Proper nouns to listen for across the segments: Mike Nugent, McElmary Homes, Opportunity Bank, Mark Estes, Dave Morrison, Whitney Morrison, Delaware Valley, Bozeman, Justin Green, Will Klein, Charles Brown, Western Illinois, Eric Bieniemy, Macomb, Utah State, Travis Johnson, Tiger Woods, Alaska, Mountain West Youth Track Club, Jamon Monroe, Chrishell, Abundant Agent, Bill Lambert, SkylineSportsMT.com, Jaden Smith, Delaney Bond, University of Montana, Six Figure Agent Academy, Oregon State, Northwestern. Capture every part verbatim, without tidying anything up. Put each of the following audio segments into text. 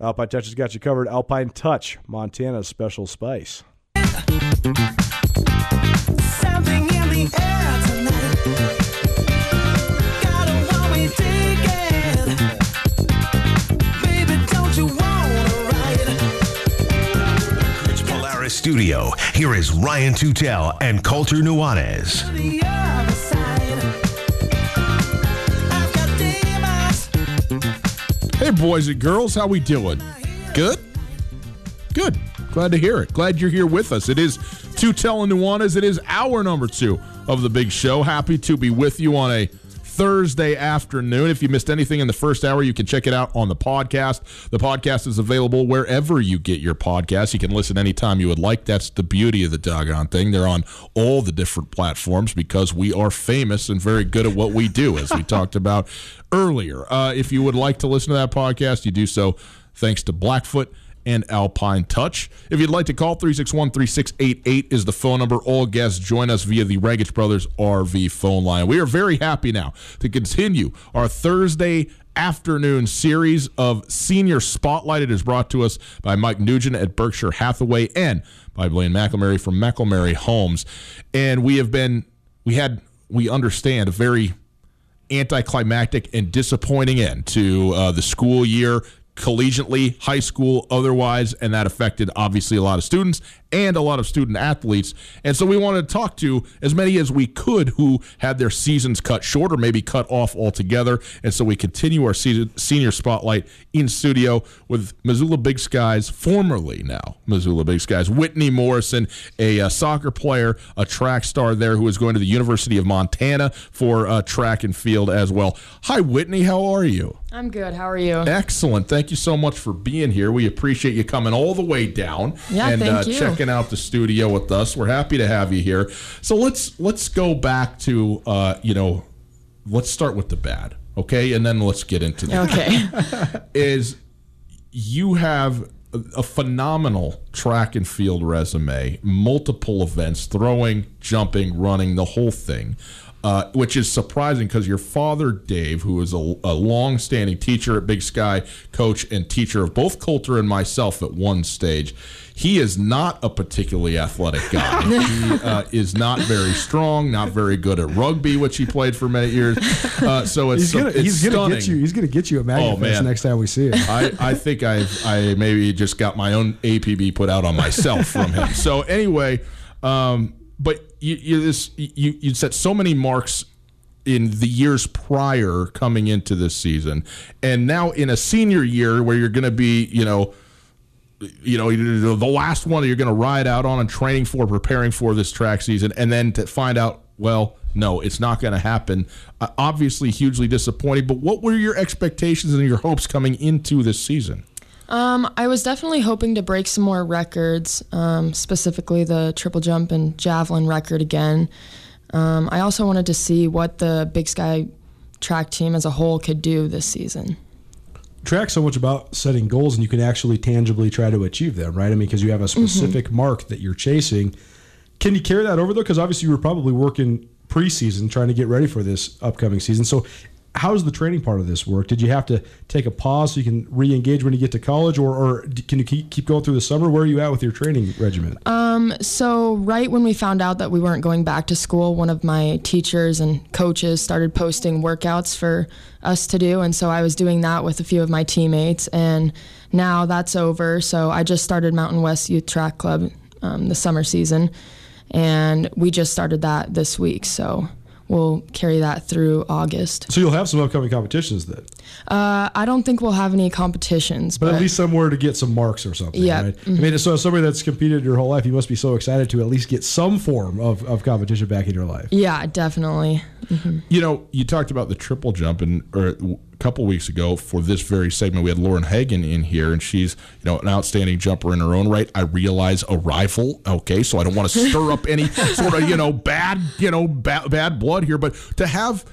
Alpine Touch has got you covered. Alpine Touch, Montana's special spice. Something in the air tonight. Gotta want me digging. Baby, don't you wanna ride? It's Polaris Studio. Here is Ryan Tuttle and Coulter Nuanez. Hey, boys and girls, how we doing? Good? Good. Glad to hear it. Glad you're here with us. It is Tuttle and Nuanez. It is hour number two of the big show. Happy to be with you on a Thursday afternoon. If you missed anything in the first hour, you can check it out on the podcast. The podcast is available wherever you get your podcasts. You can listen anytime you would like. That's the beauty of the doggone thing. They're on all the different platforms because we are famous and very good at what we do, as we talked about earlier. Uh, if you would like to listen to that podcast, you do so thanks to Blackfoot and Alpine Touch. If you'd like to call, three six one, three six eight eight is the phone number. All guests join us via the Regich Brothers R V phone line. We are very happy now to continue our Thursday afternoon series of Senior Spotlight. It is brought to us by Mike Nugent at Berkshire Hathaway and by Blaine McElmary from McElmary Homes. And we have been, we had, we understand a very anticlimactic and disappointing end to uh, the school year, collegiately, high school, otherwise, and that affected obviously a lot of students and a lot of student athletes. And so we wanted to talk to as many as we could who had their seasons cut short or maybe cut off altogether. And so we continue our season, senior spotlight in studio with Missoula Big Skies, formerly now Missoula Big Skies, Whitney Morrison, a uh, soccer player, a track star there who is going to the University of Montana for uh, track and field as well. Hi, Whitney. How are you? I'm good. How are you? Excellent. Thank you so much for being here. We appreciate you coming all the way down yeah, and thank uh, you. checking out the studio with us. We're happy to have you here. So let's let's go back to uh, you know, let's start with the bad, okay, and then let's get into the okay. Is you have a phenomenal track and field resume, multiple events, throwing, jumping, running, the whole thing. Uh, which is surprising because your father, Dave, who is a, a long-standing teacher at Big Sky, coach and teacher of both Coulter and myself at one stage, he is not a particularly athletic guy. He uh, is not very strong, not very good at rugby, which he played for many years. Uh, so it's he's gonna, it's he's stunning. Gonna get you. He's going to get you a magnet oh, next time we see him. I, I think I I maybe just got my own A P B put out on myself from him. So anyway, um, but. You you this you you set so many marks in the years prior coming into this season, and now in a senior year where you're going to be you know you know the last one that you're going to ride out on and training for, preparing for this track season, and then to find out well no it's not going to happen. Uh, obviously hugely disappointing. But what were your expectations and your hopes coming into this season? Um, I was definitely hoping to break some more records, um, specifically the triple jump and javelin record again. Um, I also wanted to see what the Big Sky track team as a whole could do this season. Track's so much about setting goals, and you can actually tangibly try to achieve them, right? I mean, because you have a specific mm-hmm. mark that you're chasing. Can you carry that over, though? Because obviously you were probably working preseason trying to get ready for this upcoming season. So how's the training part of this work? Did you have to take a pause so you can re-engage when you get to college, or, or can you keep, keep going through the summer? Where are you at with your training regimen? Um, so right when we found out that we weren't going back to school, one of my teachers and coaches started posting workouts for us to do, and so I was doing that with a few of my teammates, and now that's over, so I just started Mountain West Youth Track Club um, the summer season, and we just started that this week, so we'll carry that through August. So you'll have some upcoming competitions then? Uh, I don't think we'll have any competitions. But, but at least somewhere to get some marks or something, yeah. right? Mm-hmm. I mean, so as somebody that's competed your whole life, you must be so excited to at least get some form of, of competition back in your life. Yeah, definitely. Mm-hmm. You know, you talked about the triple jump, and or a couple weeks ago for this very segment, we had Lauren Hagen in here, and she's you know an outstanding jumper in her own right. I realize a rival, okay, so I don't want to stir up any sort of you know bad you know bad bad blood here, but to have.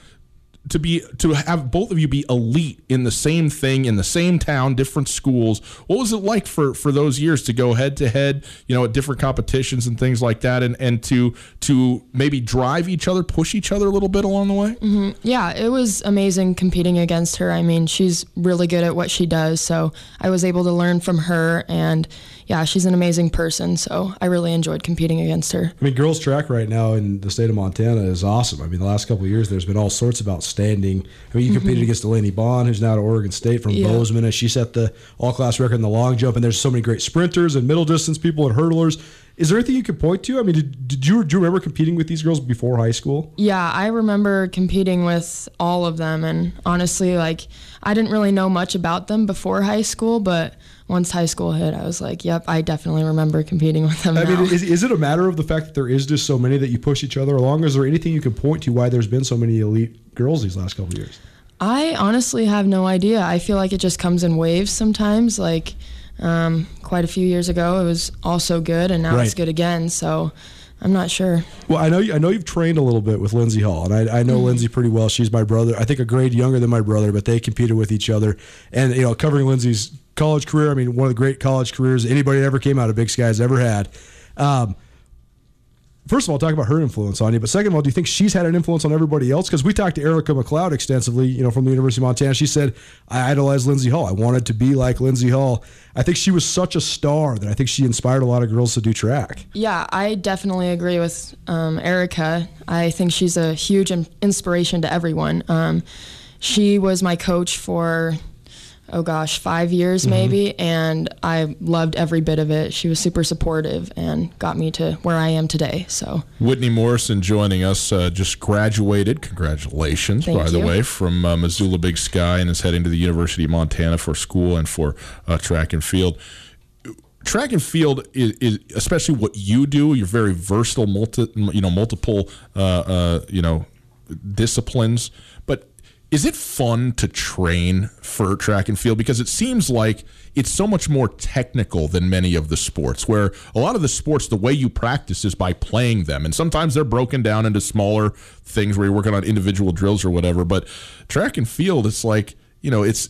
To be to have both of you be elite in the same thing, in the same town, different schools. What was it like for, for those years to go head to head, you know, at different competitions and things like that, and, and to to maybe drive each other, push each other a little bit along the way? Mm-hmm. Yeah, it was amazing competing against her. I mean, she's really good at what she does, so I was able to learn from her, and yeah, she's an amazing person, so I really enjoyed competing against her. I mean, girls track right now in the state of Montana is awesome. I mean, the last couple of years, there's been all sorts about stuff. Standing. I mean, you competed mm-hmm. against Delaney Bond, who's now at Oregon State from yeah. Bozeman, and she set the all-class record in the long jump. And there's so many great sprinters and middle-distance people and hurdlers. Is there anything you could point to? I mean, did, did you do you remember competing with these girls before high school? Yeah, I remember competing with all of them, and honestly, like I didn't really know much about them before high school, but once high school hit, I was like, yep, I definitely remember competing with them I now. mean, is, is it a matter of the fact that there is just so many that you push each other along? Is there anything you can point to why there's been so many elite girls these last couple of years? I honestly have no idea. I feel like it just comes in waves sometimes. Like um, quite a few years ago, it was also good, and now right. it's good again. So I'm not sure. Well, I know you, I know you've trained a little bit with Lindsey Hall, and I, I know mm-hmm. Lindsey pretty well. She's my brother. I think a grade younger than my brother, but they competed with each other. And you know, covering Lindsey's college career, I mean, one of the great college careers anybody that ever came out of Big Sky has ever had. Um, first of all, talk about her influence on you, but second of all, do you think she's had an influence on everybody else? Because we talked to Erica McLeod extensively, you know, from the University of Montana. She said, I idolized Lindsey Hall. I wanted to be like Lindsey Hall. I think she was such a star that I think she inspired a lot of girls to do track. Yeah, I definitely agree with um, Erica. I think she's a huge inspiration to everyone. Um, she was my coach for oh gosh, five years mm-hmm. maybe, and I loved every bit of it. She was super supportive and got me to where I am today. So Whitney Morrison joining us, uh, just graduated. Congratulations, Thank by you. the way, from uh, Missoula Big Sky, and is heading to the University of Montana for school and for uh, track and field. Track and field is, is especially what you do. You're very versatile, multi, you know, multiple, uh, uh, you know, disciplines. But is it fun to train for track and field? Because it seems like it's so much more technical than many of the sports, where a lot of the sports, the way you practice is by playing them. And sometimes they're broken down into smaller things where you're working on individual drills or whatever. But track and field, it's like, you know, it's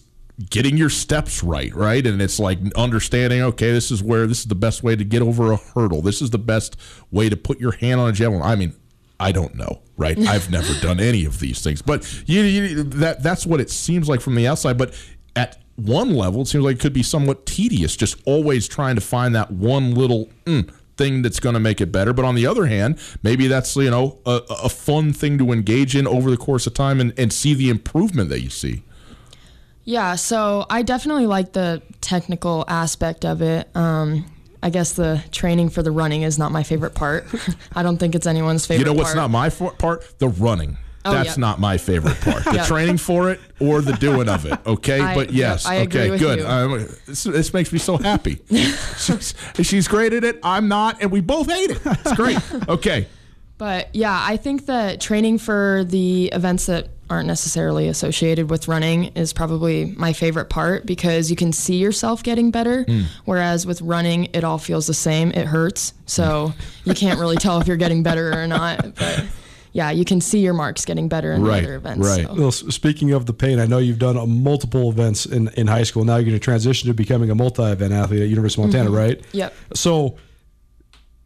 getting your steps right, right? And it's like understanding, okay, this is where, this is the best way to get over a hurdle. This is the best way to put your hand on a javelin. I mean, I don't know, right? I've never done any of these things. But you, you, that that's what it seems like from the outside. But at one level, it seems like it could be somewhat tedious, just always trying to find that one little mm, thing that's going to make it better. But on the other hand, maybe that's, you know, a, a fun thing to engage in over the course of time and, and see the improvement that you see. Yeah, so I definitely like the technical aspect of it. Um, I guess the training for the running is not my favorite part. I don't think it's anyone's favorite part. You know what's part. not my for- part? The running. Oh, That's yep. not my favorite part. The yep. training for it or the doing of it, okay? I, but yes, yep, I okay, agree with good. You. Um, this, this makes me so happy. she's, she's great at it, I'm not, and we both hate it. It's great. Okay. But yeah, I think that training for the events that aren't necessarily associated with running is probably my favorite part, because you can see yourself getting better. Mm. Whereas with running, it all feels the same. It hurts. So you can't really tell if you're getting better or not. But yeah, you can see your marks getting better in right, the other events. Right. So. Well, speaking of the pain, I know you've done multiple events in, in high school. Now you're going to transition to becoming a multi-event athlete at University of Montana, mm-hmm. right? Yep. So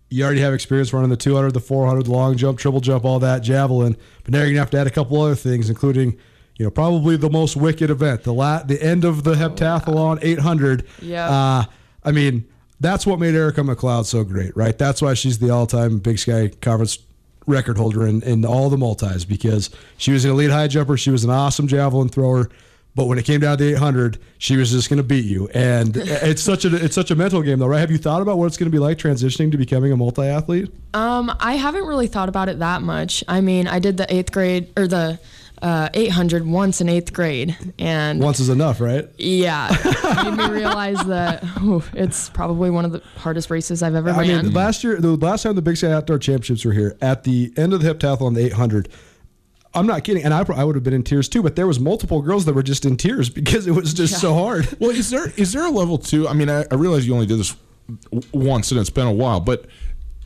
you already have experience running the two hundred, the four hundred, long jump, triple jump, all that, javelin. But now you're going to have to add a couple other things, including, you know, probably the most wicked event, the la- the end of the heptathlon, eight hundred. Yeah. Uh, I mean, that's what made Erica McLeod so great, right? That's why she's the all-time Big Sky Conference record holder in, in all the multis, because she was an elite high jumper. She was an awesome javelin thrower. But when it came down to eight hundred, she was just going to beat you. And it's such a it's such a mental game, though, right? Have you thought about what it's going to be like transitioning to becoming a multi-athlete? Um, I haven't really thought about it that much. I mean, I did the eighth grade or the uh, eight hundred once in eighth grade, and once is enough, right? Yeah, it made me realize that oh, it's probably one of the hardest races I've ever I ran. Mean, last year, the last time the Big Sky Outdoor Championships were here, at the end of the heptathlon, the eight hundred. I'm not kidding, and I, I would have been in tears too. But there was multiple girls that were just in tears because it was just yeah. so hard. Well, is there is there a level two? I mean, I, I realize you only did this once, and it's been a while. But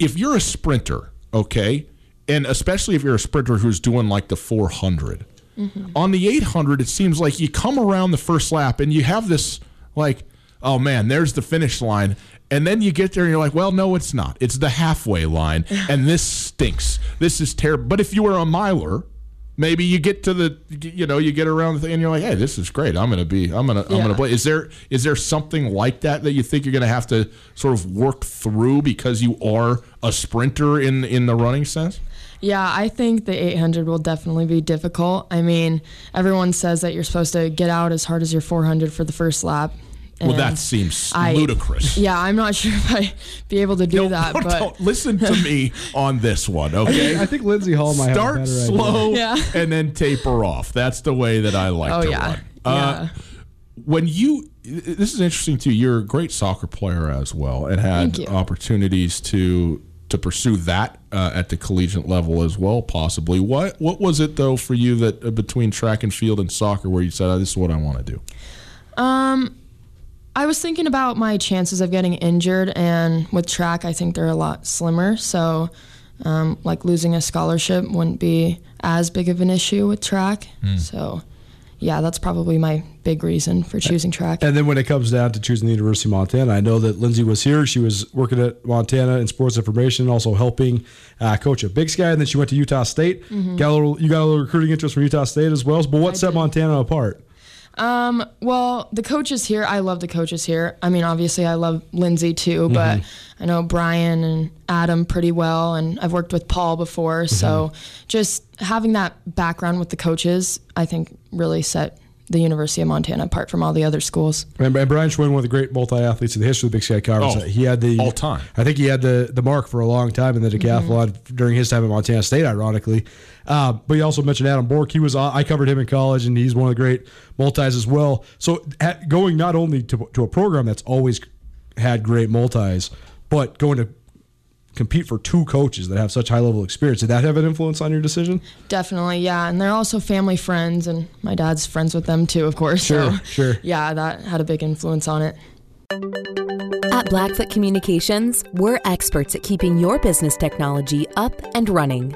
if you're a sprinter, okay, and especially if you're a sprinter who's doing like the four hundred, mm-hmm. on the eight hundred, it seems like you come around the first lap and you have this like, oh man, there's the finish line. And then you get there and you're like, well, no, it's not. It's the halfway line, and this stinks. This is terrible. But if you were a miler, maybe you get to the, you know, you get around the thing and you're like, hey, this is great. I'm gonna be, I'm gonna, yeah. I'm gonna play. Is there, is there something like that that you think you're gonna have to sort of work through because you are a sprinter in in the running sense? Yeah, I think the eight hundred will definitely be difficult. I mean, everyone says that you're supposed to get out as hard as your four hundred for the first lap. And well, that seems I, ludicrous. Yeah, I'm not sure if I'd be able to do no, that. No, but don't listen to me on this one, okay? I think, I think Lindsey Hall might Start have a better idea. slow yeah. and then taper off. That's the way that I like oh, to yeah. run. Uh, yeah. When you, this is interesting too, you're a great soccer player as well and had opportunities to to pursue that uh, at the collegiate level as well, possibly. What, what was it, though, for you that uh, between track and field and soccer where you said, oh, this is what I want to do? Um... I was thinking about my chances of getting injured, and with track, I think they're a lot slimmer. So, um, like losing a scholarship wouldn't be as big of an issue with track. Mm. So, yeah, that's probably my big reason for choosing track. And then when it comes down to choosing the University of Montana, I know that Lindsey was here. She was working at Montana in sports information, also helping uh, coach at Big Sky, and then she went to Utah State. Mm-hmm. Got a little, you got a little recruiting interest from Utah State as well. But what I set did. Montana apart? Um, well, the coaches here, I love the coaches here. I mean, obviously I love Lindsey too, but mm-hmm. I know Brian and Adam pretty well, and I've worked with Paul before. Mm-hmm. So just having that background with the coaches, I think really set the University of Montana, apart from all the other schools. And Brian Schwinn, one of the great multi-athletes in the history of the Big Sky Conference. Oh, he had the all time. I think he had the the mark for a long time in the decathlon mm-hmm. during his time at Montana State, ironically. Uh, but you also mentioned Adam Bork. He was I covered him in college, and he's one of the great multis as well. So going not only to to a program that's always had great multis, but going to compete for two coaches that have such high level experience. Did that have an influence on your decision? Definitely, yeah. And they're also family friends, and my dad's friends with them too, of course. Sure, so, sure. Yeah, that had a big influence on it. At Blackfoot Communications, we're experts at keeping your business technology up and running.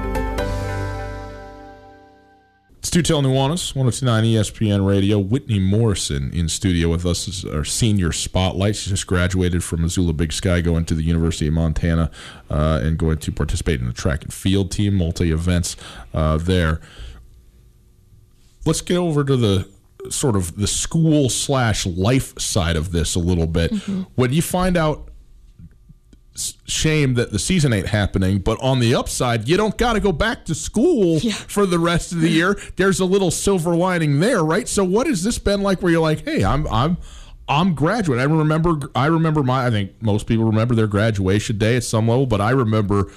It's Tutel Nuanez, one oh two point nine E S P N Radio. Whitney Morrison in studio with us is our senior spotlight. She just graduated from Missoula Big Sky, going to the University of Montana, uh, and going to participate in the track and field team, multi-events uh, there. Let's get over to the sort of the school slash life side of this a little bit. Mm-hmm. When you find out, shame that the season ain't happening, but on the upside, you don't got to go back to school yeah. for the rest of the year. There's a little silver lining there, right? So what has this been like where you're like, hey, I'm I'm I'm graduate. I remember I remember my I think most people remember their graduation day at some level, but I remember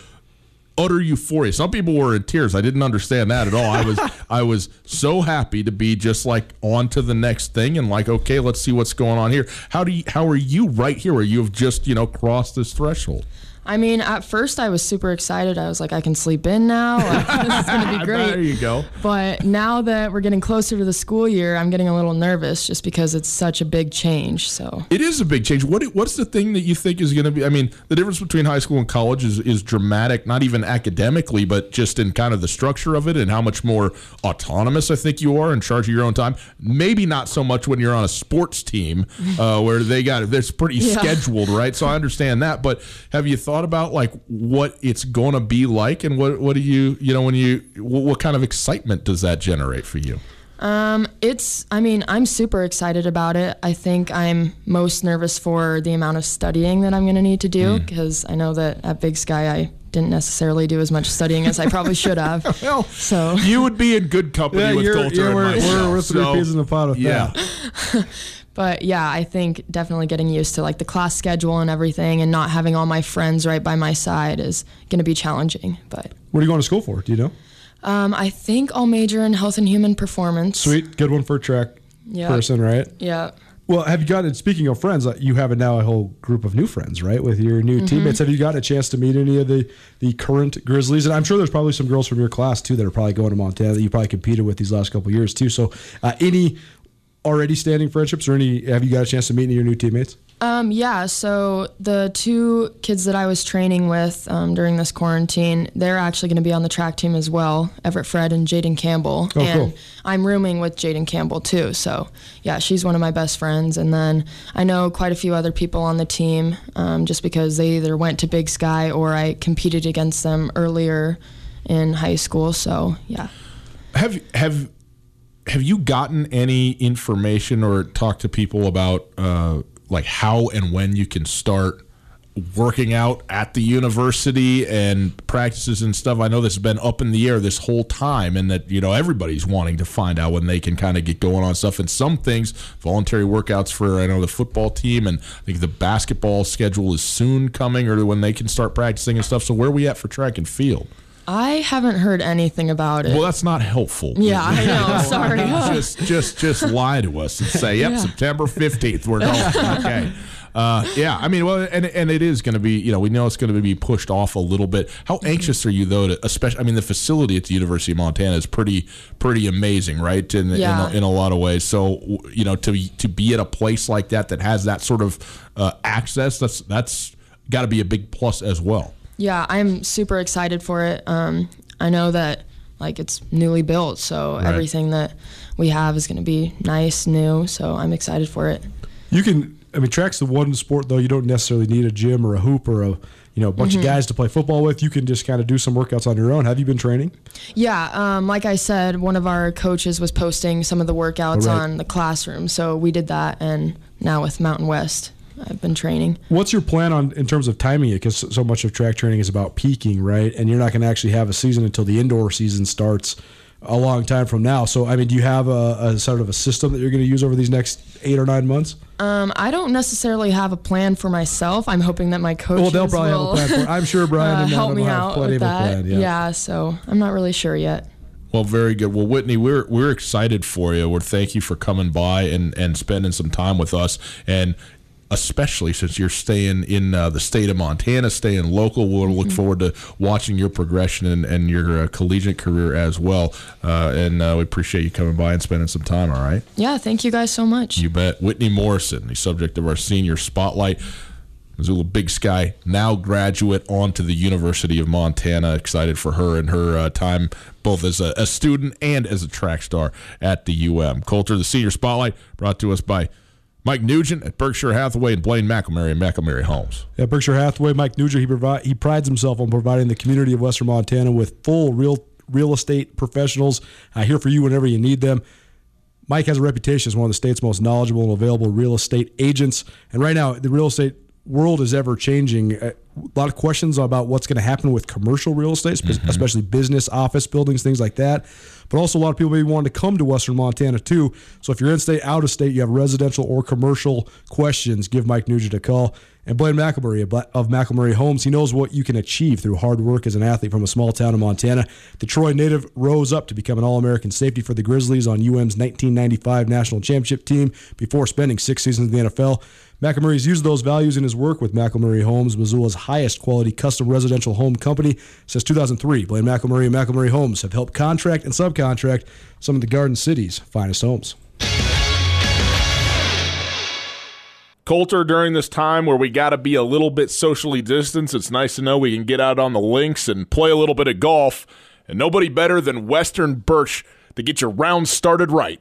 utter euphoria. Some people were in tears. I didn't understand that at all. I was I was so happy to be just like on to the next thing and like, okay, let's see what's going on here. How do you, how are you right here where you've just, you know, crossed this threshold? I mean, at first I was super excited. I was like, I can sleep in now. Like, this is going to be great. There you go. But now that we're getting closer to the school year, I'm getting a little nervous just because it's such a big change. So it is a big change. What What's the thing that you think is going to be? I mean, the difference between high school and college is, is dramatic, not even academically, but just in kind of the structure of it and how much more autonomous I think you are in charge of your own time. Maybe not so much when you're on a sports team uh, where they got it's pretty yeah. scheduled, right? So I understand that. But have you thought about like what it's gonna be like, and what what do you you know when you what, what kind of excitement does that generate for you? Um, it's I mean I'm super excited about it. I think I'm most nervous for the amount of studying that I'm gonna need to do because mm. I know that at Big Sky I didn't necessarily do as much studying as I probably should have. well, so you would be in good company yeah, with Coulter and myself. We're three so, peas in a pot of yeah. that. But yeah, I think definitely getting used to like the class schedule and everything and not having all my friends right by my side is going to be challenging. But what are you going to school for? Do you know? Um, I think I'll major in health and human performance. Sweet. Good one for a track yep. person, right? Yeah. Well, have you gotten, speaking of friends, you have now a whole group of new friends, right, with your new mm-hmm. teammates. Have you gotten a chance to meet any of the, the current Grizzlies? And I'm sure there's probably some girls from your class, too, that are probably going to Montana that you probably competed with these last couple of years, too. So uh, any already standing friendships or any, have you got a chance to meet any of your new teammates? Um, yeah. So the two kids that I was training with um, during this quarantine, they're actually going to be on the track team as well. Everett Fred and Jaden Campbell. Oh, and cool. I'm rooming with Jaden Campbell too. So yeah, she's one of my best friends. And then I know quite a few other people on the team um, just because they either went to Big Sky or I competed against them earlier in high school. So yeah. Have, have, Have you gotten any information or talked to people about uh, like how and when you can start working out at the university and practices and stuff? I know this has been up in the air this whole time, and that you know everybody's wanting to find out when they can kind of get going on stuff. And some things, voluntary workouts for I know the football team, and I think the basketball schedule is soon coming, or when they can start practicing and stuff. So where are we at for track and field? I haven't heard anything about it. Well, that's not helpful. Yeah, I know. Sorry. just, just, just lie to us and say, "Yep, yeah. September fifteenth, we're going." Okay. Uh, yeah, I mean, well, and and it is going to be, you know, we know it's going to be pushed off a little bit. How anxious are you though? To especially, I mean, the facility at the University of Montana is pretty, pretty amazing, right? In yeah. in, a, in a lot of ways. So, you know, to to be at a place like that that has that sort of uh, access, that's that's got to be a big plus as well. Yeah, I'm super excited for it. Um, I know that like it's newly built, so right. everything that we have is going to be nice, new. So I'm excited for it. You can I mean, track's the one sport, though, you don't necessarily need a gym or a hoop or a you know, a bunch mm-hmm. of guys to play football with. You can just kind of do some workouts on your own. Have you been training? Yeah. Um, like I said, one of our coaches was posting some of the workouts oh, right. on the classroom. So we did that. And now with Mountain West, I've been training. What's your plan on in terms of timing it? Because so much of track training is about peaking, right? And you're not going to actually have a season until the indoor season starts a long time from now. So, I mean, do you have a, a sort of a system that you're going to use over these next eight or nine months? Um, I don't necessarily have a plan for myself. I'm hoping that my coaches well, they'll probably will have a plan for, I'm sure Brian uh, and help me out with that. Plan, yeah. yeah, so I'm not really sure yet. Well, very good. Well, Whitney, we're we're excited for you. We're thank you for coming by and, and spending some time with us. And especially since you're staying in uh, the state of Montana, staying local. We'll look mm-hmm. forward to watching your progression and, and your uh, collegiate career as well. Uh, and uh, we appreciate you coming by and spending some time, all right? Yeah, thank you guys so much. You bet. Whitney Morrison, the subject of our senior spotlight. Missoula Big Sky, now graduate on to the University of Montana. Excited for her and her uh, time both as a, a student and as a track star at the U M. Coulter, the senior spotlight brought to us by Mike Nugent at Berkshire Hathaway and Blaine McElmary and McElmary Homes. At Berkshire Hathaway, Mike Nugent, he provides he prides himself on providing the community of Western Montana with full real real estate professionals uh, here for you whenever you need them. Mike has a reputation as one of the state's most knowledgeable and available real estate agents. And right now, the real estate world is ever changing. A lot of questions about what's going to happen with commercial real estate, mm-hmm. especially business, office buildings, things like that. But also a lot of people may want to come to Western Montana too. So if you're in state, out of state, you have residential or commercial questions, give Mike Nugent a call. And Blaine McElmary of McElmary Homes, he knows what you can achieve through hard work as an athlete from a small town in Montana. The Troy native rose up to become an All-American safety for the Grizzlies on U M's nineteen ninety-five national championship team before spending six seasons in the N F L. McElmurray's used those values in his work with McElmary Homes, Missoula's highest quality custom residential home company since two thousand three. Blaine McElmurray and McElmurray Homes have helped contract and subcontract some of the Garden City's finest homes. Coulter, during this time where we got to be a little bit socially distanced, it's nice to know we can get out on the links and play a little bit of golf. And nobody better than Western Birch to get your round started right.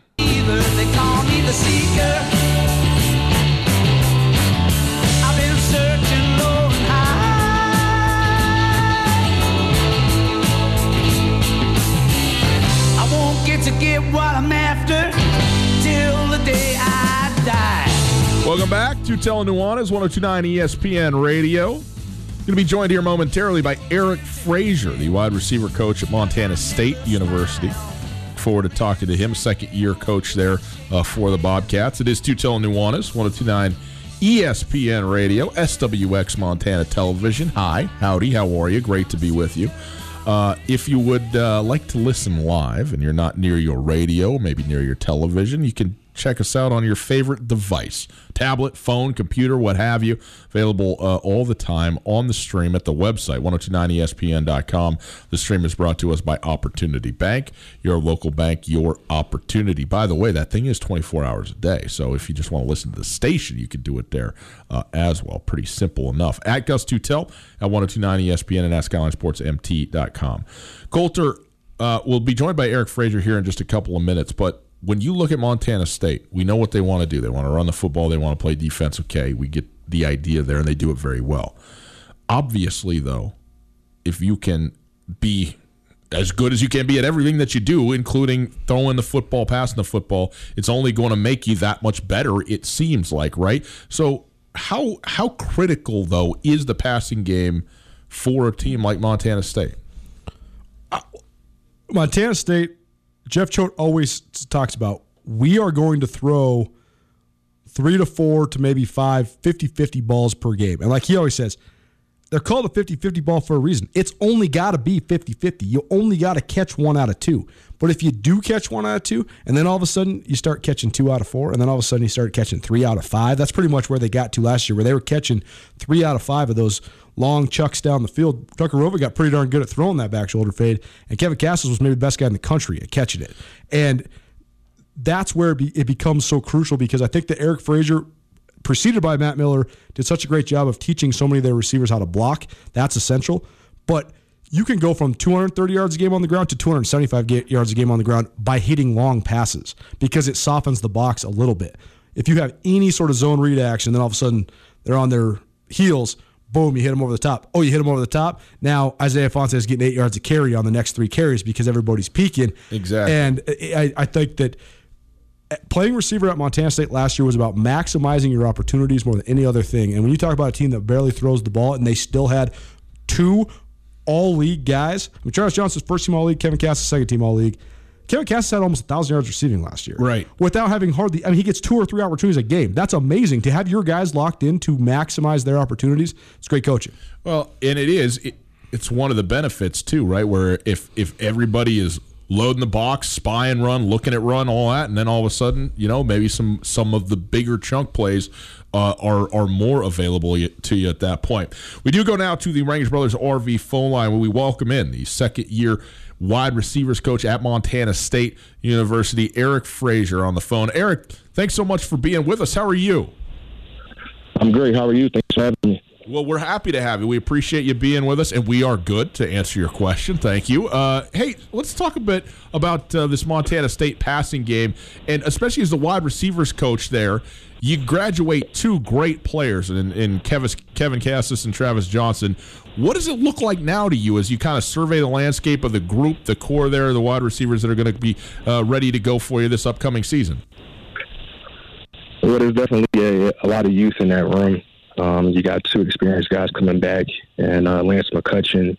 They call me the seeker. Welcome back to Coulter Nuanez, one oh two point nine E S P N Radio. Going to be joined here momentarily by Eric Frazier, the wide receiver coach at Montana State University. Look forward to talking to him, second-year coach there uh, for the Bobcats. It is Coulter Nuanez, one oh two point nine E S P N Radio, S W X Montana Television. Hi, howdy, how are you? Great to be with you. Uh, if you would uh, like to listen live and you're not near your radio, maybe near your television, you can check us out on your favorite device, tablet, phone, computer, what have you. Available uh, all the time on the stream at the website, ten twenty-nine E S P N dot com. The stream is brought to us by Opportunity Bank, your local bank, your opportunity. By the way, that thing is twenty-four hours a day, so if you just want to listen to the station, you can do it there uh, as well. Pretty simple enough. At Gus Tutel at ten twenty-nine E S P N and at skyline sports m t dot com. Coulter uh, will be joined by Eric Frazier here in just a couple of minutes, but when you look at Montana State, we know what they want to do. They want to run the football. They want to play defense. Okay, we get the idea there, and they do it very well. Obviously, though, if you can be as good as you can be at everything that you do, including throwing the football, passing the football, it's only going to make you that much better, it seems like, right? So how how critical, though, is the passing game for a team like Montana State? Uh, Montana State, Jeff Choate always talks about, we are going to throw three to four to maybe five fifty-fifty balls per game. And like he always says, they're called a fifty-fifty ball for a reason. It's only got to be fifty-fifty. You only got to catch one out of two. But if you do catch one out of two, and then all of a sudden you start catching two out of four, and then all of a sudden you start catching three out of five, that's pretty much where they got to last year, where they were catching three out of five of those long chucks down the field. Tucker Rovick got pretty darn good at throwing that back shoulder fade, and Kevin Kassis was maybe the best guy in the country at catching it. And that's where it, be, it becomes so crucial, because I think that Eric Frazier, preceded by Matt Miller, did such a great job of teaching so many of their receivers how to block. That's essential. But you can go from two hundred thirty yards a game on the ground to two hundred seventy-five yards a game on the ground by hitting long passes, because it softens the box a little bit. If you have any sort of zone read action, then all of a sudden they're on their heels. Boom, you hit them over the top. Oh, you hit them over the top. Now Isaiah Fonseca is getting eight yards of carry on the next three carries because everybody's peaking. Exactly. And I, I think that playing receiver at Montana State last year was about maximizing your opportunities more than any other thing. And when you talk about a team that barely throws the ball, and they still had two all-league guys, I mean, Travis Johnson's first-team all-league, Kevin Kassis second-team all-league. Kevin Kassis had almost one thousand yards receiving last year. Right. Without having hardly – I mean, he gets two or three opportunities a game. That's amazing. To have your guys locked in to maximize their opportunities, it's great coaching. Well, and it is. It, it's one of the benefits too, right, where if if everybody is – loading the box, spy and run, looking at run, all that, and then all of a sudden, you know, maybe some some of the bigger chunk plays uh, are are more available to you at that point. We do go now to the Rangers Brothers R V phone line, where we welcome in the second year wide receivers coach at Montana State University, Eric Frazier, on the phone. Eric, thanks so much for being with us. How are you? I'm great. How are you? Thanks for having me. Well, we're happy to have you. We appreciate you being with us, and we are good to answer your question. Thank you. Uh, hey, let's talk a bit about uh, this Montana State passing game, and especially as the wide receivers coach there, you graduate two great players in, in Kevis, Kevin Kassis and Travis Johnson. What does it look like now to you as you kind of survey the landscape of the group, the core there, the wide receivers that are going to be uh, ready to go for you this upcoming season? Well, there's definitely a, a lot of youth in that room. Um, you got two experienced guys coming back, and uh, Lance McCutcheon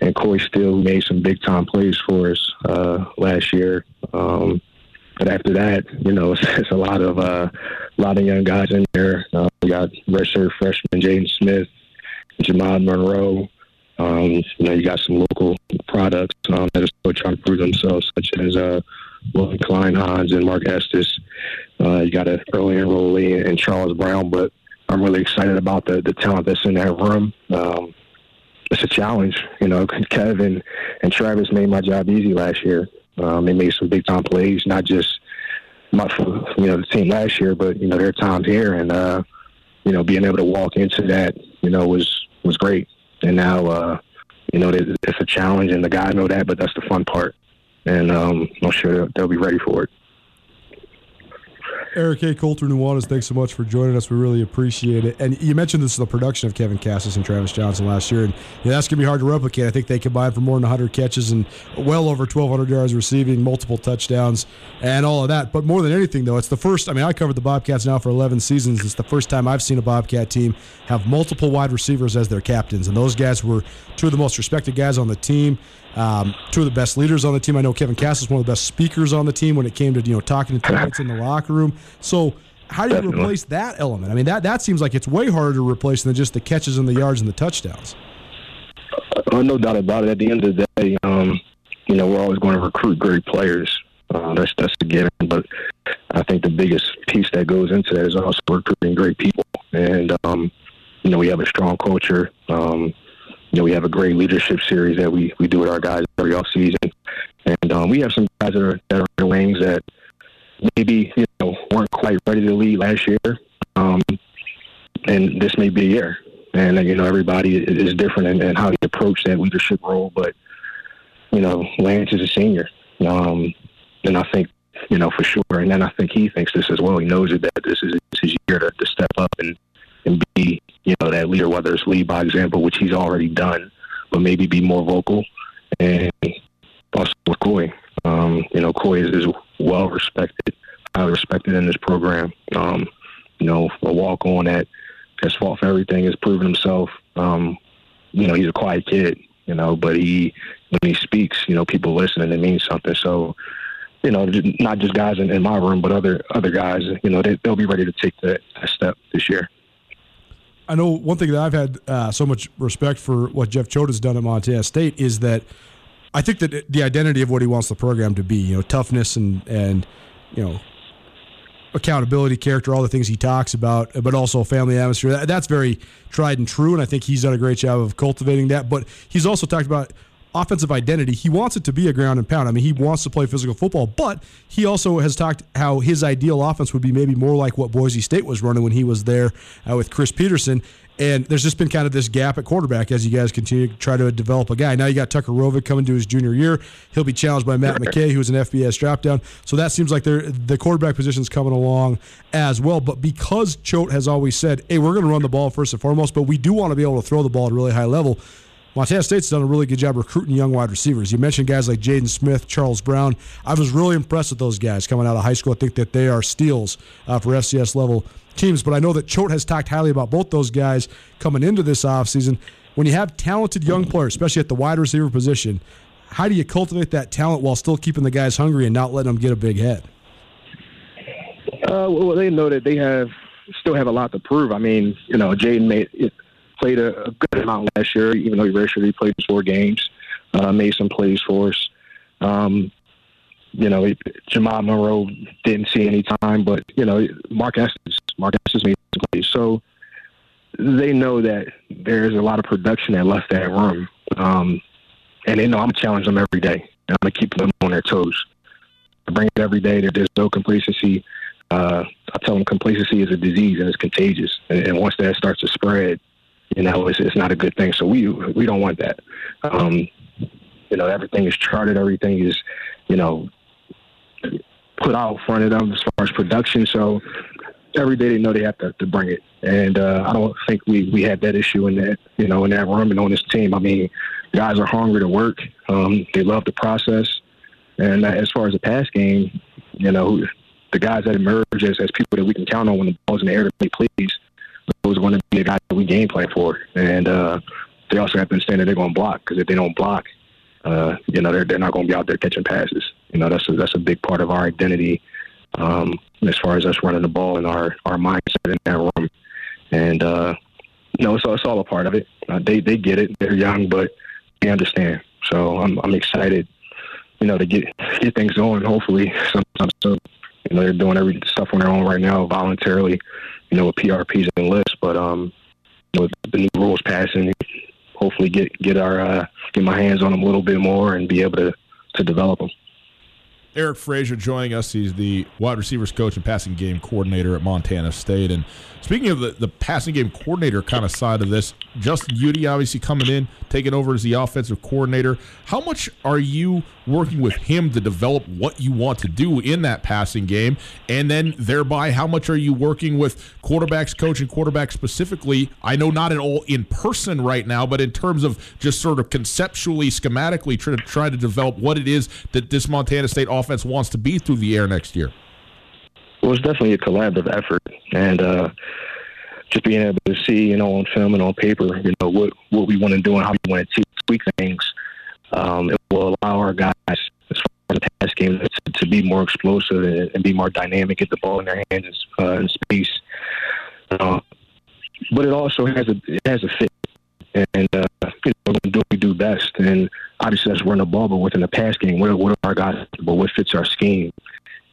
and Corey Steele, who made some big-time plays for us uh, last year. Um, but after that, you know, it's, it's a lot of uh, a lot of young guys in there. Uh, we got redshirt freshman Jaden Smith, Jamon Monroe. Um, you know, you got some local products um, that are still trying to prove themselves, such as uh, Will Klein, Hans, and Mark Estes. Uh, you got an early enrollee in Charles Brown, but I'm really excited about the, the talent that's in that room. Um, it's a challenge. You know, Kevin and Travis made my job easy last year. Um, they made some big-time plays, not just my, you know, the team last year, but, you know, their time here. And, uh, you know, being able to walk into that, you know, was, was great. And now, uh, you know, it's a challenge, and the guys know that, but that's the fun part. And um, I'm sure they'll be ready for it. Eric A. Coulter Nuanez, thanks so much for joining us. We really appreciate it. And you mentioned this is the production of Kevin Kassis and Travis Johnson last year, and you know, that's going to be hard to replicate. I think they combined for more than one hundred catches and well over twelve hundred yards receiving, multiple touchdowns, and all of that. But more than anything, though, it's the first – I mean, I covered the Bobcats now for eleven seasons. It's the first time I've seen a Bobcat team have multiple wide receivers as their captains, and those guys were two of the most respected guys on the team. Um, two of the best leaders on the team. I know Kevin Kassis is one of the best speakers on the team when it came to, you know, talking to teammates in the locker room. So how do you Definitely. replace that element? I mean, that, that seems like it's way harder to replace than just the catches and the yards and the touchdowns. Uh, no doubt about it. At the end of the day, um, you know, we're always going to recruit great players. Uh, that's, that's a given. But I think the biggest piece that goes into that is also recruiting great people. And, um, you know, we have a strong culture. Um You know, we have a great leadership series that we, we do with our guys every offseason. And um, we have some guys that are, that are in the wings that maybe, you know, weren't quite ready to lead last year. Um, and this may be a year. And, you know, everybody is different in, in how they approach that leadership role. But, you know, Lance is a senior. Um, and I think, you know, for sure. And then I think he thinks this as well. He knows that this is his year to, to step up and, and be, you know, that leader, whether it's lead by example, which he's already done, but maybe be more vocal and also with Coy. Um, you know, Coy is, is well respected, highly respected in this program. Um, you know, a walk on that has fought for everything, has proven himself. Um, you know, he's a quiet kid, you know, but he, when he speaks, you know, people listen and it means something. So, you know, not just guys in, in my room, but other other guys, you know, they, they'll be ready to take that step this year. I know one thing that I've had uh, so much respect for what Jeff Choda's done at Montana State is that I think that the identity of what he wants the program to be, you know, toughness and, and you know, accountability, character, all the things he talks about, but also family atmosphere. That, that's very tried and true, and I think he's done a great job of cultivating that. But he's also talked about offensive identity. He wants it to be a ground and pound. I mean, he wants to play physical football, but he also has talked how his ideal offense would be maybe more like what Boise State was running when he was there uh, with Chris Peterson. And there's just been kind of this gap at quarterback as you guys continue to try to develop a guy. Now you got Tucker Rovick coming to his junior year. He'll be challenged by Matt McKay, who's an F B S dropdown. So that seems like the quarterback position's coming along as well. But because Choate has always said, hey, we're going to run the ball first and foremost, but we do want to be able to throw the ball at a really high level, Montana State's done a really good job recruiting young wide receivers. You mentioned guys like Jaden Smith, Charles Brown. I was really impressed with those guys coming out of high school. I think that they are steals uh, for F C S-level teams. But I know that Choate has talked highly about both those guys coming into this offseason. When you have talented young players, especially at the wide receiver position, how do you cultivate that talent while still keeping the guys hungry and not letting them get a big head? Uh, well, they know that they have still have a lot to prove. I mean, you know, Jaden made it. Played a, a good amount last year, even though he regularly played four games, uh, made some plays for us. Um, you know, he, Jamal Monroe didn't see any time, but, you know, Mark Estes, Mark Estes made some plays. So they know that there's a lot of production that left that room. Um, and they know I'm going to challenge them every day. I'm going to keep them on their toes. I bring it every day. There's no complacency. Uh, I tell them complacency is a disease and it's contagious. And, and once that starts to spread, you know, it's, it's not a good thing. So we we don't want that. Um, you know, everything is charted. Everything is, you know, put out in front of them as far as production. So every day they know they have to, to bring it. And uh, I don't think we, we had that issue in that, you know, in that room and on this team. I mean, guys are hungry to work. Um, they love the process. And as far as the pass game, you know, the guys that emerge as, as people that we can count on when the ball's in the air to play plays, those are going to be the guys that we game plan for. And uh, they also have to understand that they're going to block, because if they don't block, uh, you know, they're, they're not going to be out there catching passes. You know, that's a, that's a big part of our identity um, as far as us running the ball and our, our mindset in that room. And, uh, you know, it's, it's all a part of it. Uh, they, they get it. They're young, but they understand. So I'm I'm excited, you know, to get, get things going, hopefully, sometime soon. You know, they're doing every stuff on their own right now voluntarily, you know, with P R Ps and lists, but um, you know, with the new rules passing, hopefully get get our uh, get my hands on them a little bit more and be able to, to develop them. Eric Frazier joining us. He's the wide receivers coach and passing game coordinator at Montana State. And speaking of the, the passing game coordinator kind of side of this, Justin Utte obviously coming in, taking over as the offensive coordinator. How much are you working with him to develop what you want to do in that passing game? And then thereby, how much are you working with quarterbacks, coach, and quarterback specifically? I know not at all in person right now, but in terms of just sort of conceptually, schematically, try to, try to develop what it is that this Montana State offense offense wants to be through the air next year? Well, it's definitely a collaborative effort, and uh, just being able to see, you know, on film and on paper, you know, what, what we want to do and how we want to tweak things. Um, it will allow our guys, as far as the pass game, to, to be more explosive and, and be more dynamic, get the ball in their hands uh, in space. Uh, but it also has a it has a fit, and uh, you know, do what we do best, and obviously that's running the ball, but within the pass game, what, what are our guys, but what fits our scheme?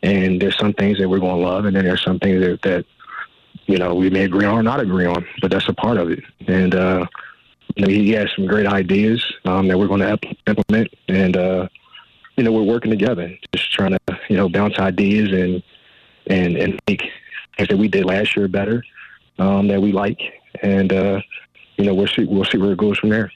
And there's some things that we're going to love, and then there's some things that, that, you know, we may agree on or not agree on, but that's a part of it. And uh, you know, he has some great ideas um, that we're going to implement, and uh, you know, we're working together, just trying to, you know, bounce ideas and and and make things that we did last year better, um, that we like, and uh, you know, we'll see we'll see where it goes from there.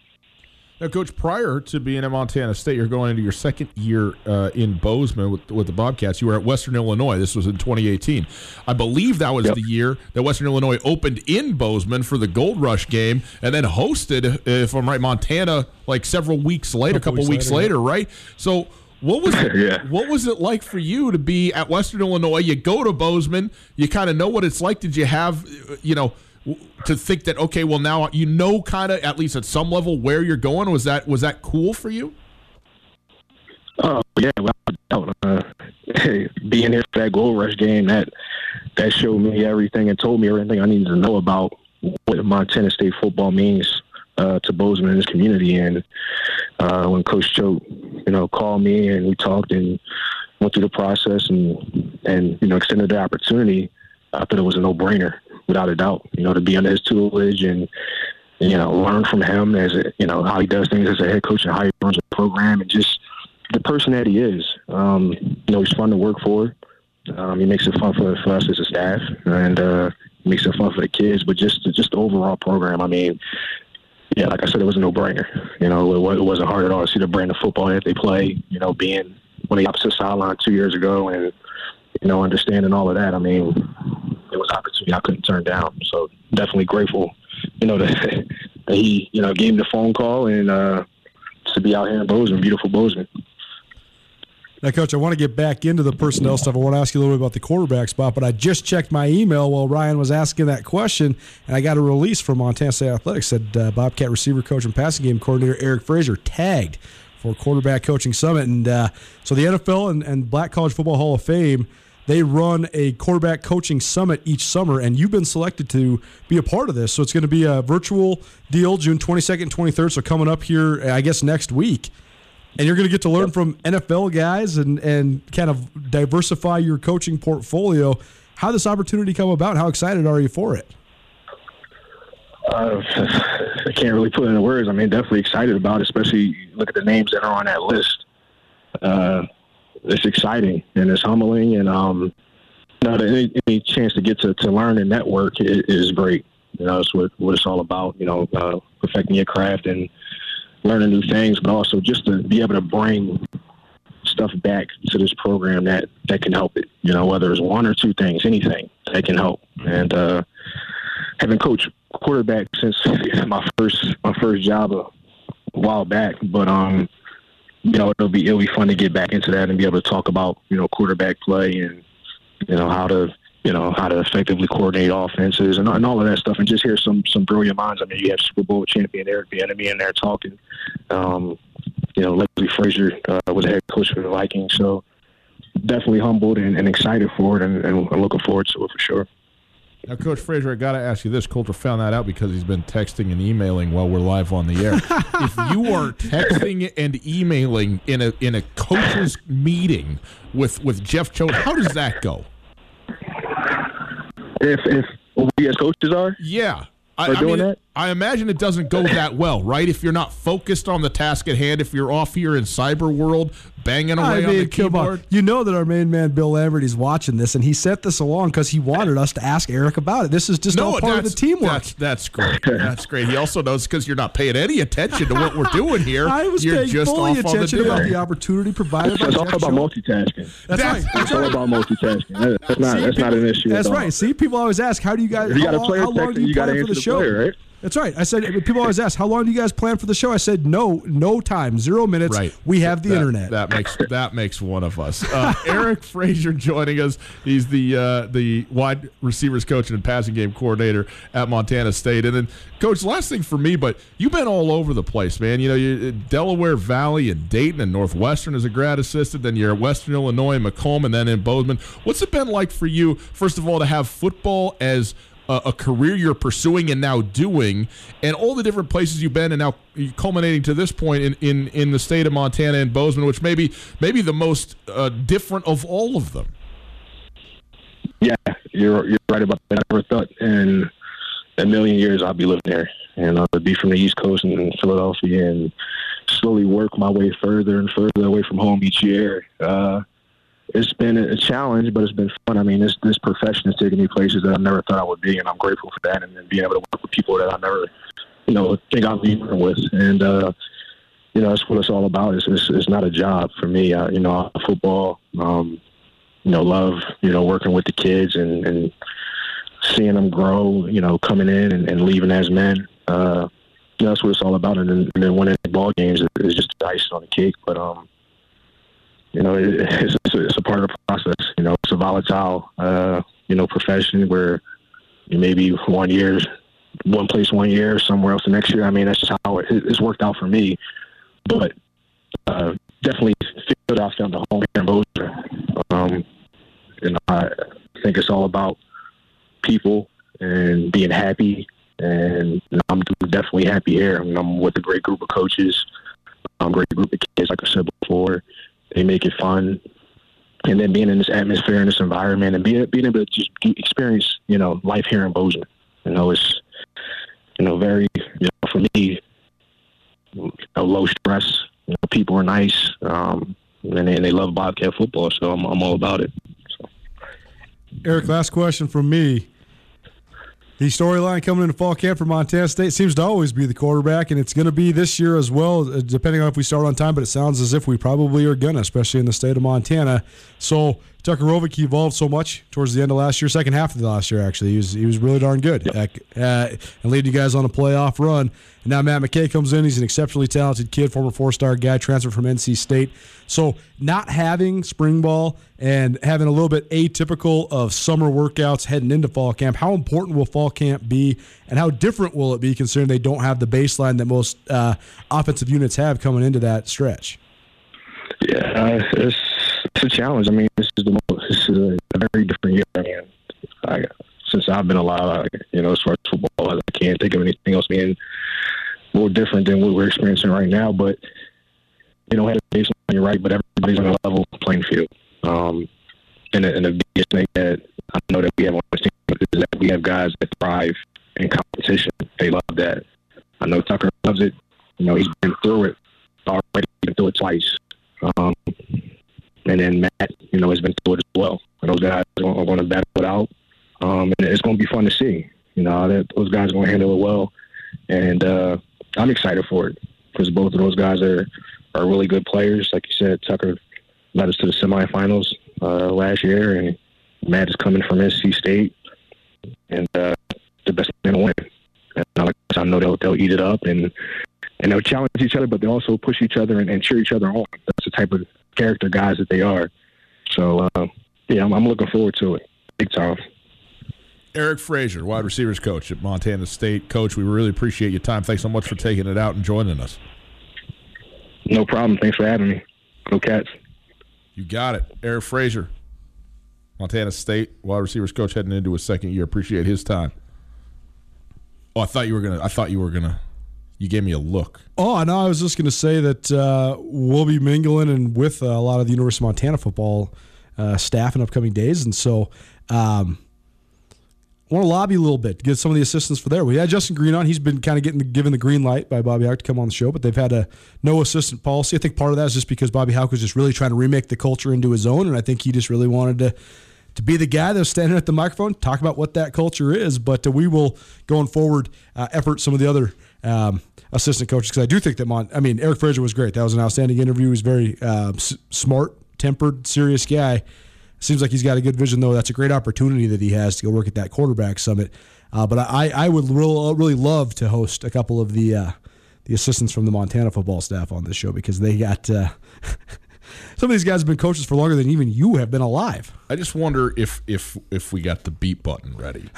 Now, Coach, prior to being at Montana State, you're going into your second year uh, in Bozeman with, with the Bobcats. You were at Western Illinois. This was in twenty eighteen. I believe that was yep. the year that Western Illinois opened in Bozeman for the Gold Rush game and then hosted, if I'm right, Montana like several weeks later, a couple, couple weeks, weeks later, later yeah. right? So what was it, yeah. what was it like for you to be at Western Illinois? You go to Bozeman. You kind of know what it's like. Did you have, you know, to think that, okay, well, now you know kind of at least at some level where you're going? Was that was that cool for you? Oh, yeah, without a doubt. Uh, being here for that Gold Rush game, that that showed me everything and told me everything I needed to know about what Montana State football means uh, to Bozeman and his community. And uh, when Coach Choate, you know, called me and we talked and went through the process and, and you know, extended the opportunity, I thought it was a no-brainer. Without a doubt, you know, to be under his tutelage and, you know, learn from him as, a, you know, how he does things as a head coach and how he runs a program and just the person that he is. Um, you know, he's fun to work for. Um, he makes it fun for, for us as a staff and uh, makes it fun for the kids. But just, just the overall program, I mean, yeah, like I said, it was a no-brainer. You know, it, it wasn't hard at all to see the brand of football that they play, you know, being on the opposite sideline two years ago and, you know, understanding all of that. I mean, it was an opportunity I couldn't turn down. So definitely grateful, you know, that, that he, you know, gave me the phone call and uh, to be out here in Bozeman, beautiful Bozeman. Now, Coach, I want to get back into the personnel stuff. I want to ask you a little bit about the quarterback spot, but I just checked my email while Ryan was asking that question, and I got a release from Montana State Athletics. Said uh, Bobcat receiver coach and passing game coordinator Eric Frazier tagged for quarterback coaching summit. And uh, so the N F L and, and Black College Football Hall of Fame, they run a quarterback coaching summit each summer, and you've been selected to be a part of this. So it's going to be a virtual deal, June twenty-second and twenty-third, so coming up here, I guess, next week. And you're going to get to learn from N F L guys and, and kind of diversify your coaching portfolio. How did this opportunity come about? How excited are you for it? Uh, I can't really put it into words. I mean, definitely excited about it, especially look at the names that are on that list. Uh It's exciting and it's humbling, and um, you know, any, any chance to get to, to learn and network is, is great. You know, it's what, what it's all about. You know, uh, perfecting your craft and learning new things, but also just to be able to bring stuff back to this program that, that can help it. You know, whether it's one or two things, anything that can help. And uh, having coached quarterback since my first my first job a while back, but um. You know, it'll be it'll be fun to get back into that and be able to talk about, you know, quarterback play and, you know, how to you know how to effectively coordinate offenses and, and all of that stuff, and just hear some some brilliant minds. I mean, you have Super Bowl champion Eric Bieniemy in there talking. Um, you know, Leslie Frazier uh, was the head coach for the Vikings, so definitely humbled and, and excited for it, and, and looking forward to it for sure. Now, Coach Frazier, I got to ask you this. Coulter found that out because he's been texting and emailing while we're live on the air. If you are texting and emailing in a in a coach's meeting with, with Jeff Choate, how does that go? If if we as coaches are, yeah, I, I doing mean, that? I imagine it doesn't go that well, right? If you're not focused on the task at hand, if you're off here in cyber world banging away I mean, on the keyboard. On. You know that our main man, Bill Lambert, is watching this, and he sent this along because he wanted us to ask Eric about it. This is just no, all part of the teamwork. That's, that's great. That's great. He also knows because you're not paying any attention to what we're doing here. I was you're paying just fully attention the about the opportunity provided. It's all about multitasking. That's, that's right. It's all about multitasking. That's not, See, that's people, not an issue. That's right. See, people always ask, how do you guys, you how, long, how long do you, you plan for the, the show? Player, right? That's right. I said, people always ask, how long do you guys plan for the show? I said, no, no time, zero minutes. Right. We have the that, internet. That makes that makes one of us. Uh, Eric Frazier joining us. He's the uh, the wide receivers coach and passing game coordinator at Montana State. And then, Coach, last thing for me, but you've been all over the place, man. You know, you're at Delaware Valley and Dayton and Northwestern as a grad assistant. Then you're at Western Illinois and Macomb and then in Bozeman. What's it been like for you, first of all, to have football as a career you're pursuing and now doing, and all the different places you've been and now culminating to this point in, in, in the state of Montana and Bozeman, which may be, may be the most uh, different of all of them? Yeah, you're you're right about that. I never thought in a million years I'd be living here. And I would be from the East Coast and in Philadelphia and slowly work my way further and further away from home each year. Uh, It's been a challenge, but it's been fun. I mean, this this profession has taken me places that I never thought I would be, and I'm grateful for that. And then being able to work with people that I never, you know, think I'd be working with, and uh, you know, that's what it's all about. It's, it's, it's not a job for me. I, you know, football, um, you know, love, you know, working with the kids and, and seeing them grow, you know, coming in and, and leaving as men. Uh, you know, that's what it's all about. And then, and then winning the ball games is just icing on the cake. But, um, you know, it, it's, it's, a, it's a part of the process. You know, it's a volatile, uh, you know, profession where maybe one year, one place one year, somewhere else the next year. I mean, that's just how it, it's worked out for me. But uh, definitely Philadelphia down the home here in Bozeman. Um, and I think it's all about people and being happy. And I'm definitely happy here. I mean, I'm with a great group of coaches, a great group of kids, like I said before. They make it fun. And then being in this atmosphere, in this environment, and being, being able to just experience, you know, life here in Bozeman. You know, it's, you know, very, you know, for me, you know, low stress. You know, people are nice, um, and, they, and they love Bobcat football, so I'm, I'm all about it. So. Eric, last question from me. The storyline coming into fall camp for Montana State seems to always be the quarterback, and it's going to be this year as well, depending on if we start on time, but it sounds as if we probably are going to, especially in the state of Montana. So Tucker Rovick evolved so much towards the end of last year, second half of the last year, actually. He was, he was really darn good, yep. uh, and leading you guys on a playoff run. And now Matt McKay comes in. He's an exceptionally talented kid, former four-star guy, transferred from N C State. So not having spring ball and having a little bit atypical of summer workouts heading into fall camp, how important will fall camp be, and how different will it be considering they don't have the baseline that most uh, offensive units have coming into that stretch? Yeah, uh, it's, it's a challenge. I mean, this is the most, this is a very different year. I mean, I, since I've been alive, I, you know, as far as football, I can't think of anything else being more different than what we're experiencing right now. But you don't have a baseline, you're right, but everybody's on a level playing field. Um, and, and the biggest thing that I know that we have on the team is that we have guys that thrive in competition. They love that. I know Tucker loves it. You know, he's been through it already. He's been through it twice. Um, and then Matt, you know, has been through it as well. And those guys are going to battle it out. Um, and it's going to be fun to see. You know, that those guys are going to handle it well. And uh, I'm excited for it because both of those guys are, are really good players. Like you said, Tucker led us to the semifinals uh, last year, and Matt is coming from N C State. And uh, the best thing to win. And I know they'll they'll eat it up and and they'll challenge each other, but they also push each other and, and cheer each other on. That's the type of character guys that they are. So uh, yeah, I'm, I'm looking forward to it. Big time. Eric Frazier, wide receivers coach at Montana State. Coach, we really appreciate your time. Thanks so much for taking it out and joining us. No problem. Thanks for having me. Go Cats. You got it, Eric Frazier. Montana State wide receivers coach heading into his second year. Appreciate his time. Oh, I thought you were gonna. I thought you were gonna. You gave me a look. Oh, I know. I was just gonna say that uh, we'll be mingling and with a lot of the University of Montana football uh, staff in upcoming days, and so um, I want to lobby a little bit to get some of the assistants for there. We had Justin Green on. He's been kind of getting the, given the green light by Bobby Hauck to come on the show, but they've had a no assistant policy. I think part of that is just because Bobby Hauck was just really trying to remake the culture into his own, and I think he just really wanted to. to be the guy that's standing at the microphone, talk about what that culture is. But uh, we will, going forward, uh, effort some of the other um, assistant coaches because I do think that, Mon- I mean, Eric Frazier was great. That was an outstanding interview. He was very uh, s- smart, tempered, serious guy. Seems like he's got a good vision, though. That's a great opportunity that he has to go work at that quarterback summit. Uh, but I, I would real, really love to host a couple of the uh, the assistants from the Montana football staff on this show because they got uh, – some of these guys have been coaches for longer than even you have been alive. I just wonder if if if we got the beat button ready.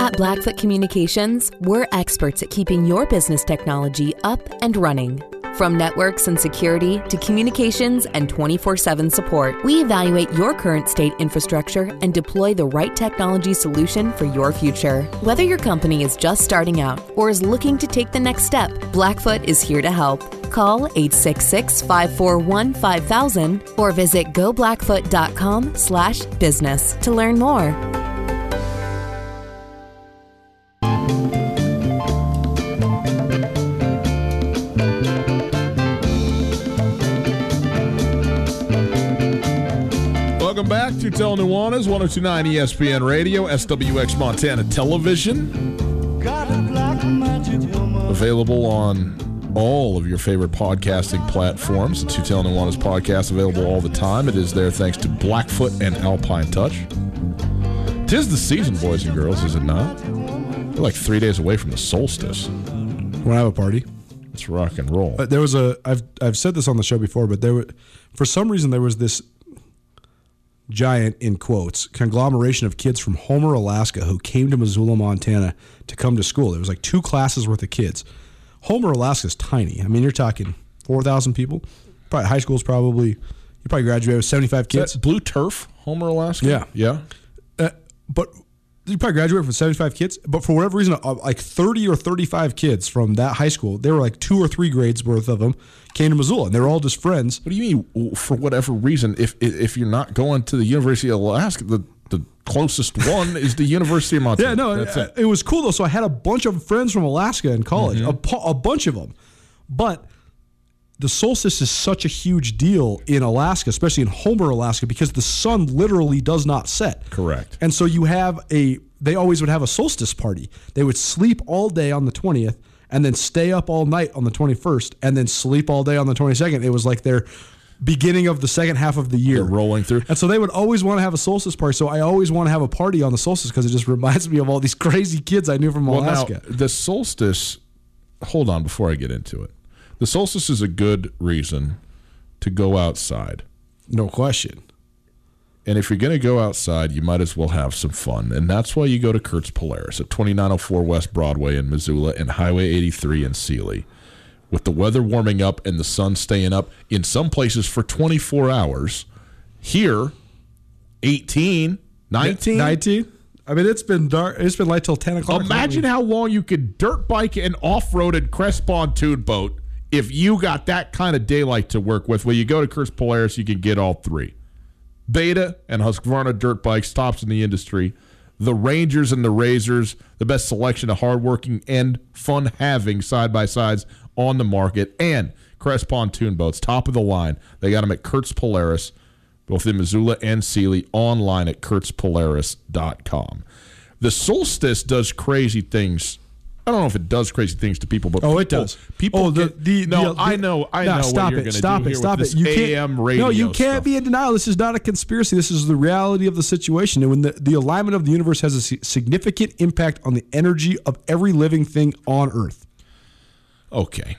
At Blackfoot Communications, we're experts at keeping your business technology up and running. From networks and security to communications and twenty-four seven support, we evaluate your current state infrastructure and deploy the right technology solution for your future. Whether your company is just starting out or is looking to take the next step, Blackfoot is here to help. Call eight six six, five four one, five thousand or visit goblackfoot.com slash business to learn more. Welcome back to Coulter Nuanez, one oh two point nine E S P N Radio, S W X Montana Television. Available on all of your favorite podcasting platforms. The Tutel Nuanez podcast available all the time. It is there thanks to Blackfoot and Alpine Touch. Tis the season, boys and girls, is it not? We're like three days away from the solstice. We'll have a party. It's rock and roll. Uh, there was a I've I've said this on the show before, but there were, for some reason there was this giant, in quotes, conglomeration of kids from Homer, Alaska, who came to Missoula, Montana to come to school. There was like two classes worth of kids. Homer, Alaska is tiny. I mean, you're talking four thousand people. Probably high school's probably, you probably graduated with seventy-five kids. That's blue turf, Homer, Alaska? Yeah. Yeah. Uh, but you probably graduated with seventy-five kids. But for whatever reason, like thirty or thirty-five kids from that high school, there were like two or three grades worth of them, came to Missoula, and they're all just friends. What do you mean, for whatever reason, if if you're not going to the University of Alaska, the, the closest one is the University of Montana? Yeah, no, That's it. it was cool, though. So I had a bunch of friends from Alaska in college, mm-hmm. a, a bunch of them. But the solstice is such a huge deal in Alaska, especially in Homer, Alaska, because the sun literally does not set. Correct. And so you have a, they always would have a solstice party. They would sleep all day on the twentieth and then stay up all night on the twenty-first and then sleep all day on the twenty-second. It was like their beginning of the second half of the year. They're rolling through. And so they would always want to have a solstice party. So I always want to have a party on the solstice because it just reminds me of all these crazy kids I knew from well, Alaska. Now, the solstice, hold on before I get into it. The solstice is a good reason to go outside. No question. And if you're going to go outside, you might as well have some fun. And that's why you go to Kurt's Polaris at twenty-nine oh four West Broadway in Missoula and Highway eighty-three in Sealy. With the weather warming up and the sun staying up in some places for twenty-four hours, here, eighteen, nineteen. nineteen? I mean, it's been dark. It's been light till ten o'clock. Imagine how long you could dirt bike an off-roaded Crest pontoon boat if you got that kind of daylight to work with. Well, you go to Kurt's Polaris, you can get all three. Beta and Husqvarna dirt bikes, tops in the industry. The Rangers and the Razors, the best selection of hardworking and fun-having side-by-sides on the market. And Crest pontoon boats, top of the line. They got them at Kurt's Polaris, both in Missoula and Sealy, online at kurtz polaris dot com. The solstice does crazy things. I don't know if it does crazy things to people, but oh, people, it does. People, oh, the, the, no, the, I know, I nah, know. Stop what you're it! Stop do it! Here stop with it! You A M can't. No, you can't stuff. be in denial. This is not a conspiracy. This is the reality of the situation. And when the, the alignment of the universe has a significant impact on the energy of every living thing on Earth. Okay.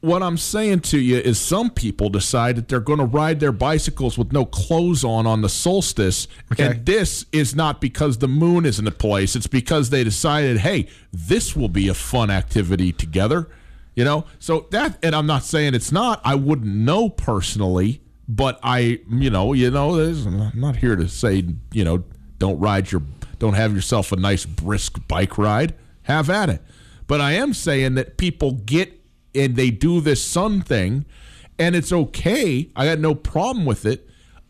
What I'm saying to you is some people decide that they're going to ride their bicycles with no clothes on on the solstice, okay. And this is not because the moon isn't a place. It's because they decided, hey, this will be a fun activity together, you know? So that, and I'm not saying it's not. I wouldn't know personally, but I, you know, you know, I'm not here to say, you know, don't ride your, don't have yourself a nice brisk bike ride. Have at it. But I am saying that people get and they do this sun thing, and it's okay. I got no problem with it.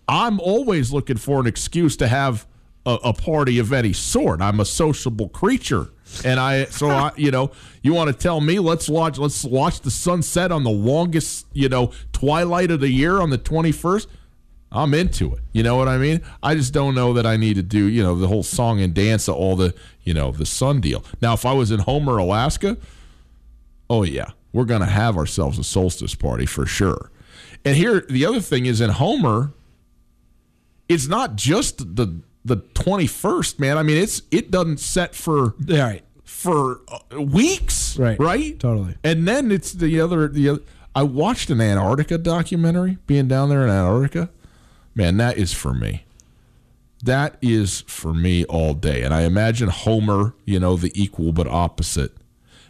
I'm always looking for an excuse to have a, a party of any sort. I'm a sociable creature, and I so I you know you want to tell me let's watch let's watch the sunset on the longest you know twilight of the year on the twenty-first. I'm into it. You know what I mean? I just don't know that I need to do you know the whole song and dance of all the you know the sun deal. Now, if I was in Homer, Alaska, oh yeah. We're going to have ourselves a solstice party for sure. And here, the other thing is in Homer, it's not just the the twenty-first, man. I mean, it's it doesn't set for right. for weeks, right? Right, totally. And then it's the other the other. I watched an Antarctica documentary. Being down there in Antarctica, man, that is for me. That is for me all day. And I imagine Homer, you know, the equal but opposite.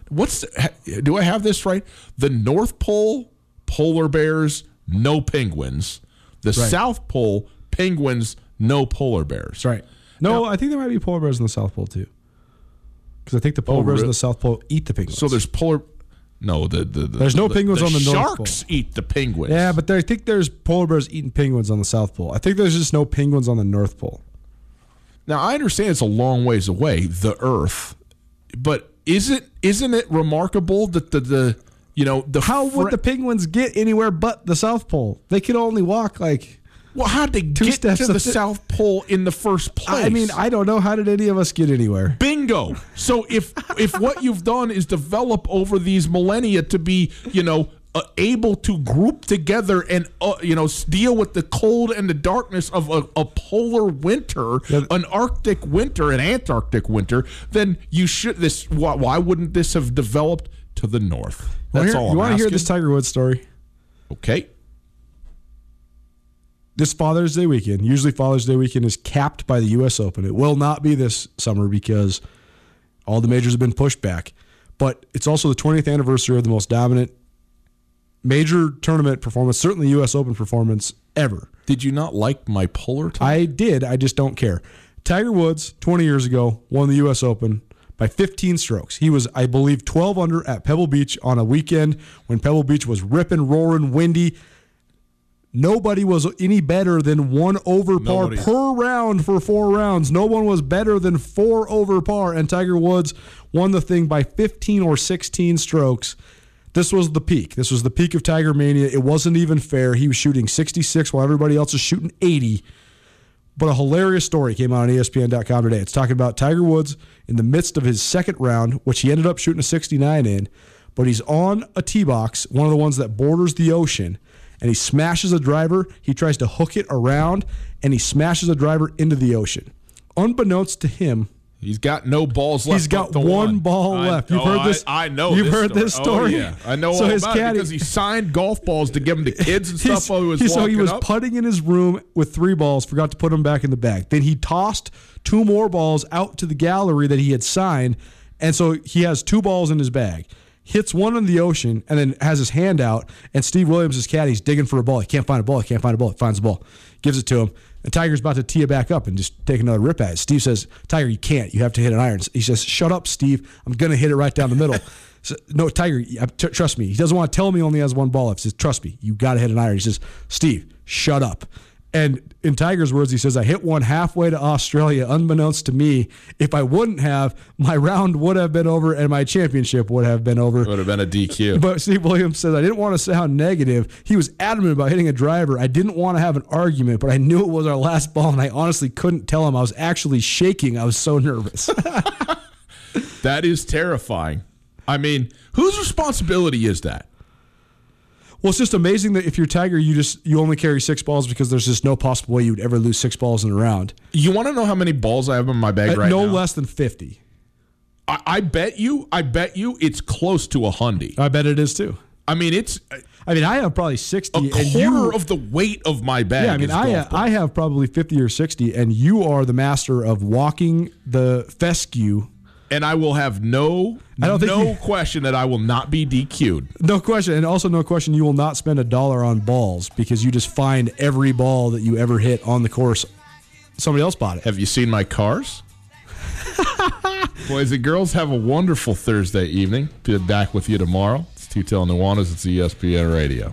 What's the, do I have this right? The North Pole, polar bears, no penguins. The right. South Pole, penguins, no polar bears. Right. No, now, I think there might be polar bears in the South Pole too. Because I think the polar oh, bears really? in the South Pole eat the penguins. So there's polar. No, the, the, the there's no the, penguins the on the North Pole. Sharks eat the penguins. Yeah, but there, I think there's polar bears eating penguins on the South Pole. I think there's just no penguins on the North Pole. Now I understand it's a long ways away, the Earth, but. Is it, isn't it remarkable that the, the you know... the How would the penguins get anywhere but the South Pole? They could only walk like Well, how'd they Two get steps to the th- South Pole in the first place? I mean, I don't know. How did any of us get anywhere? Bingo. So if if what you've done is develop over these millennia to be, you know, uh, able to group together and, uh, you know, deal with the cold and the darkness of a, a polar winter, yeah. an Arctic winter, an Antarctic winter, then you should this. Why, why wouldn't this have developed to the north? That's well, here, all I'm You want to hear this Tiger Woods story? Okay. This Father's Day weekend, usually Father's Day weekend is capped by the U S Open. It will not be this summer because all the majors have been pushed back. But it's also the twentieth anniversary of the most dominant major tournament performance, certainly U S Open performance ever. Did you not like my polar time? I did. I just don't care. Tiger Woods, twenty years ago, won the U S Open by fifteen strokes. He was, I believe, twelve under at Pebble Beach on a weekend when Pebble Beach was ripping, roaring, windy. Nobody was any better than one over par Nobody. per round for four rounds. No one was better than four over par, and Tiger Woods won the thing by fifteen or sixteen strokes. This was the peak. This was the peak of Tiger Mania. It wasn't even fair. He was shooting sixty-six while everybody else is shooting eighty. But a hilarious story came out on E S P N dot com today. It's talking about Tiger Woods in the midst of his second round, which he ended up shooting a sixty-nine in, but he's on a tee box, one of the ones that borders the ocean, and he smashes a driver. He tries to hook it around, and he smashes a driver into the ocean. Unbeknownst to him, he's got no balls left. He's got one, one ball I, left. You've oh, heard this. I, I know. You've this heard story. this story. Oh, yeah. I know so all his about caddy, it because he signed golf balls to give them to kids and stuff while he was walking up. So he was up. putting in his room with three balls. Forgot to put them back in the bag. Then he tossed two more balls out to the gallery that he had signed, and so he has two balls in his bag. Hits one in the ocean, and then has his hand out, and Steve Williams, his caddy, is digging for a ball. He can't find a ball. He can't find a ball. He finds a ball. Gives it to him. And Tiger's about to tee it back up and just take another rip at it. Steve says, Tiger, you can't. You have to hit an iron. He says, shut up, Steve. I'm going to hit it right down the middle. So, no, Tiger, t- trust me. He doesn't want to tell me he only has one ball left. He says, trust me. You got to hit an iron. He says, Steve, shut up. And in Tiger's words, he says, I hit one halfway to Australia, unbeknownst to me. If I wouldn't have, my round would have been over and my championship would have been over. It would have been a D Q. But Steve Williams says, I didn't want to sound negative. He was adamant about hitting a driver. I didn't want to have an argument, but I knew it was our last ball, and I honestly couldn't tell him. I was actually shaking. I was so nervous. That is terrifying. I mean, whose responsibility is that? Well, it's just amazing that if you're Tiger, you just you only carry six balls because there's just no possible way you would ever lose six balls in a round. You want to know how many balls I have in my bag At right no now? No less than fifty. I, I bet you, I bet you it's close to a hundy. I bet it is too. I mean, it's... I mean, I have probably sixty. A quarter and you, of the weight of my bag. Yeah, I mean, is I, have, I have probably fifty or sixty, and you are the master of walking the fescue. And I will have no, I don't no think you, question that I will not be D Q'd. No question. And also no question you will not spend a dollar on balls because you just find every ball that you ever hit on the course. Somebody else bought it. Have you seen my cars? Boys and girls, have a wonderful Thursday evening. Be back with you tomorrow. It's Tutel Nuanez. It's E S P N Radio.